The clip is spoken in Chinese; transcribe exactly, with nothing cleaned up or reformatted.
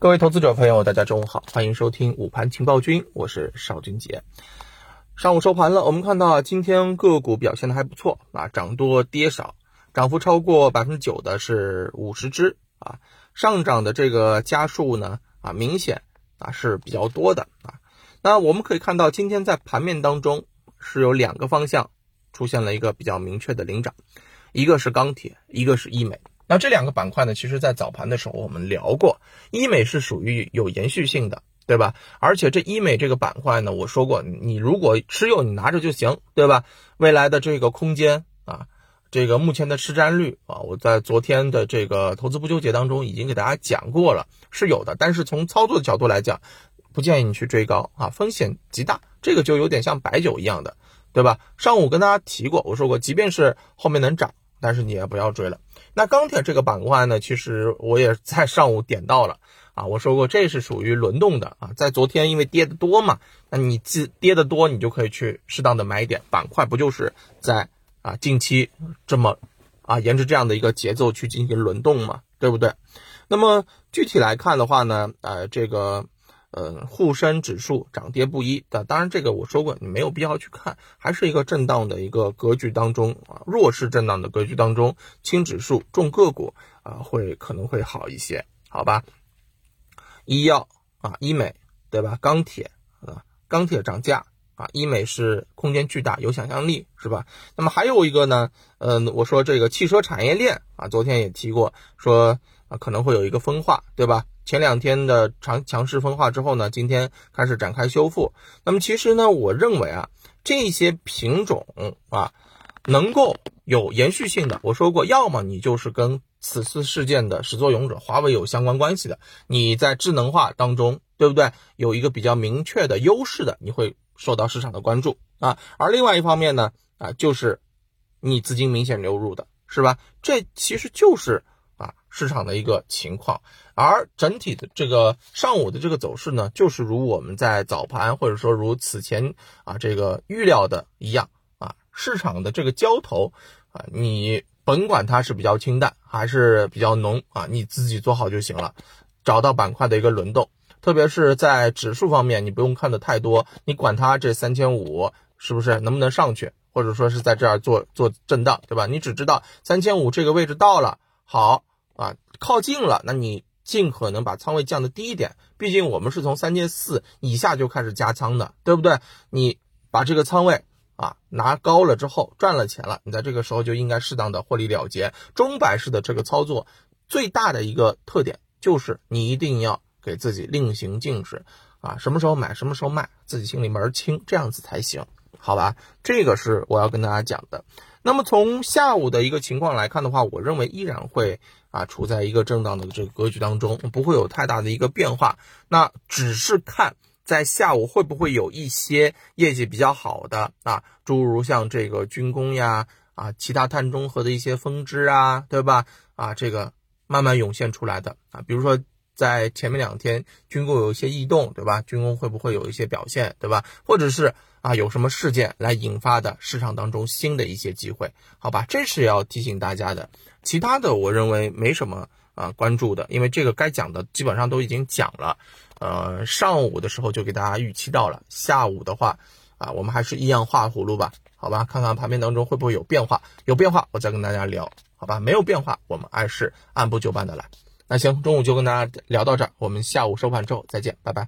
各位投资者朋友，大家中午好，欢迎收听午盘情报君，我是邵军杰。上午收盘了，我们看到啊，今天个股表现的还不错啊，涨多跌少，涨幅超过 百分之九 的是五十只啊，上涨的这个家数呢啊，明显啊是比较多的啊。那我们可以看到，今天在盘面当中是有两个方向出现了一个比较明确的领涨，一个是钢铁，一个是医美。那这两个板块呢，其实在早盘的时候我们聊过，医美是属于有延续性的，对吧？而且这医美这个板块呢，我说过，你如果持有你拿着就行，对吧？未来的这个空间啊，这个目前的市占率啊，我在昨天的这个投资不纠结当中已经给大家讲过了，是有的。但是从操作的角度来讲，不建议你去追高啊，风险极大，这个就有点像白酒一样的，对吧？上午跟大家提过，我说过，即便是后面能涨，但是你也不要追了。那钢铁这个板块呢，其实我也在上午点到了啊，我说过这是属于轮动的啊，在昨天因为跌得多嘛，那你跌得多，你就可以去适当的买一点板块，不就是在啊近期这么啊沿着这样的一个节奏去进行轮动嘛，对不对？那么具体来看的话呢，呃，这个呃沪深指数涨跌不一的，当然这个我说过，你没有必要去看，还是一个震荡的一个格局当中啊，弱势震荡的格局当中，轻指数重个股啊会可能会好一些，好吧？医药啊，医美，对吧？钢铁啊，钢铁涨价啊，医美是空间巨大，有想象力，是吧？那么还有一个呢，呃我说这个汽车产业链啊，昨天也提过，说啊可能会有一个分化，对吧？前两天的强强势分化之后呢，今天开始展开修复。那么其实呢，我认为啊，这些品种啊，能够有延续性的，我说过，要么你就是跟此次事件的始作俑者华为有相关关系的，你在智能化当中，对不对？有一个比较明确的优势的，你会受到市场的关注啊。而另外一方面呢，啊，就是你资金明显流入的，是吧？这其实就是啊，市场的一个情况，而整体的这个上午的这个走势呢，就是如我们在早盘或者说如此前啊这个预料的一样啊，市场的这个交投啊，你甭管它是比较清淡还是比较浓啊，你自己做好就行了，找到板块的一个轮动，特别是在指数方面，你不用看的太多，你管它这三千五是不是能不能上去，或者说是在这儿做做震荡，对吧？你只知道三千五这个位置到了，好。啊，靠近了，那你尽可能把仓位降的低一点，毕竟我们是从三千四以下就开始加仓的，对不对？你把这个仓位啊拿高了之后，赚了钱了，你在这个时候就应该适当的获利了结。钟摆式的这个操作最大的一个特点就是你一定要给自己另行禁止啊，什么时候买什么时候卖，自己心里门清，这样子才行，好吧？这个是我要跟大家讲的。那么从下午的一个情况来看的话，我认为依然会啊处在一个震荡的这个格局当中，不会有太大的一个变化。那只是看在下午会不会有一些业绩比较好的啊，诸如像这个军工呀啊，其他碳中和的一些分支啊，对吧？啊，这个慢慢涌现出来的啊，比如说。在前面两天军工有一些异动，对吧？军工会不会有一些表现，对吧？或者是啊有什么事件来引发的市场当中新的一些机会，好吧？这是要提醒大家的。其他的我认为没什么啊关注的，因为这个该讲的基本上都已经讲了。呃，上午的时候就给大家预期到了，下午的话啊我们还是一样画葫芦吧，好吧？看看盘面当中会不会有变化，有变化我再跟大家聊，好吧？没有变化我们还是按部就班的来。那行，中午就跟大家聊到这儿，我们下午收盘之后再见，拜拜。